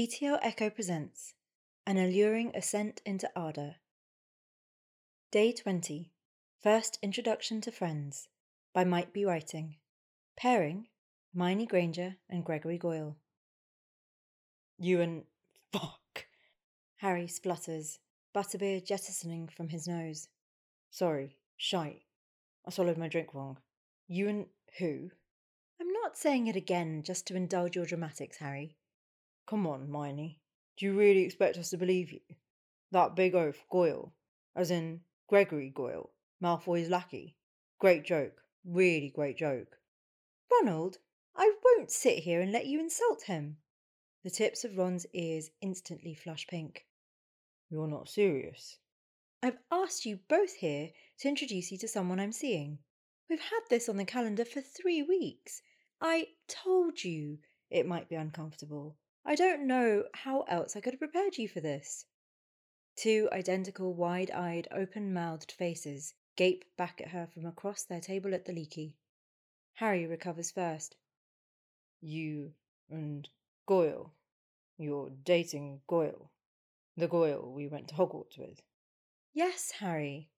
ETL Echo presents An Alluring Ascent into Ardour. Day 20. First Introduction to Friends by Might Be Writing. Pairing, Hermione Granger and Gregory Goyle. You and... fuck! Harry splutters, Butterbeer jettisoning from his nose. Sorry, shite. I swallowed my drink wrong. You and... who? I'm not saying it again just to indulge your dramatics, Harry. Come on, Hermione. Do you really expect us to believe you? That big O for Goyle. As in, Gregory Goyle, Malfoy's lackey. Great joke. Really great joke. Ronald, I won't sit here and let you insult him. The tips of Ron's ears instantly flush pink. You're not serious. I've asked you both here to introduce you to someone I'm seeing. We've had this on the calendar for 3 weeks. I told you it might be uncomfortable. I don't know how else I could have prepared you for this. Two identical, wide-eyed, open-mouthed faces gape back at her from across their table at the Leaky. Harry recovers first. You and Goyle. You're dating Goyle. The Goyle we went to Hogwarts with. Yes, Harry.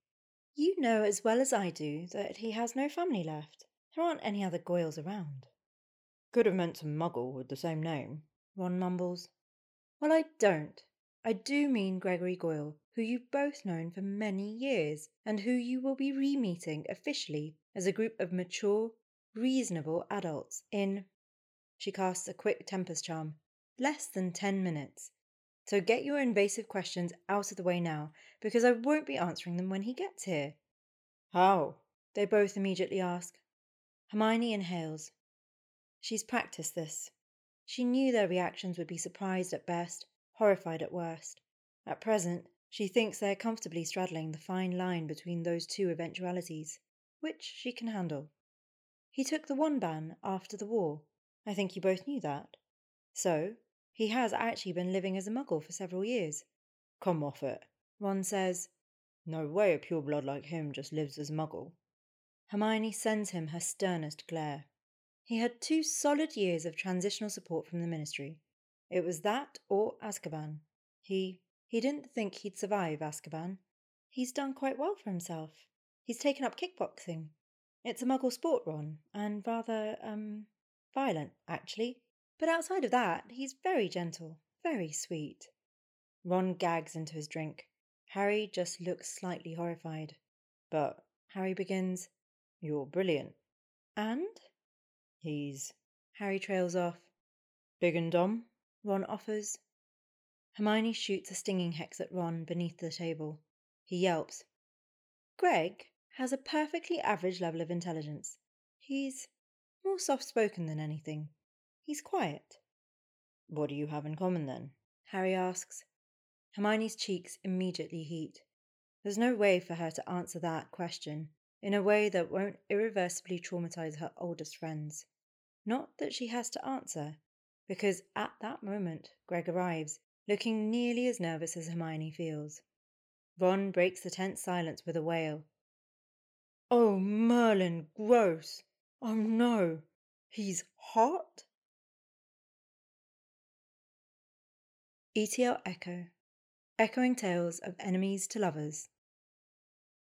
You know as well as I do that he has no family left. There aren't any other Goyles around. Could have meant some muggle with the same name. Ron mumbles. Well, I don't. I do mean Gregory Goyle, who you've both known for many years, and who you will be re-meeting officially as a group of mature, reasonable adults in... She casts a quick tempest charm. Less than 10 minutes. So get your invasive questions out of the way now, because I won't be answering them when he gets here. How? They both immediately ask. Hermione inhales. She's practiced this. She knew their reactions would be surprised at best, horrified at worst. At present, she thinks they're comfortably straddling the fine line between those two eventualities, which she can handle. He took the one ban after the war. I think you both knew that. So, he has actually been living as a muggle for several years. Come off it, Ron says. No way a pure blood like him just lives as a muggle. Hermione sends him her sternest glare. He had 2 solid years of transitional support from the Ministry. It was that or Azkaban. He didn't think he'd survive Azkaban. He's done quite well for himself. He's taken up kickboxing. It's a muggle sport, Ron, and rather, violent, actually. But outside of that, he's very gentle, very sweet. Ron gags into his drink. Harry just looks slightly horrified. But, Harry begins, you're brilliant. And? He's... Harry trails off. Big and dumb, Ron offers. Hermione shoots a stinging hex at Ron beneath the table. He yelps. Greg has a perfectly average level of intelligence. He's more soft-spoken than anything. He's quiet. What do you have in common then? Harry asks. Hermione's cheeks immediately heat. There's no way for her to answer that question in a way that won't irreversibly traumatise her oldest friends. Not that she has to answer, because at that moment, Greg arrives, looking nearly as nervous as Hermione feels. Ron breaks the tense silence with a wail. Oh, Merlin, gross! Oh no! He's hot? ETL Echo. Echoing tales of enemies to lovers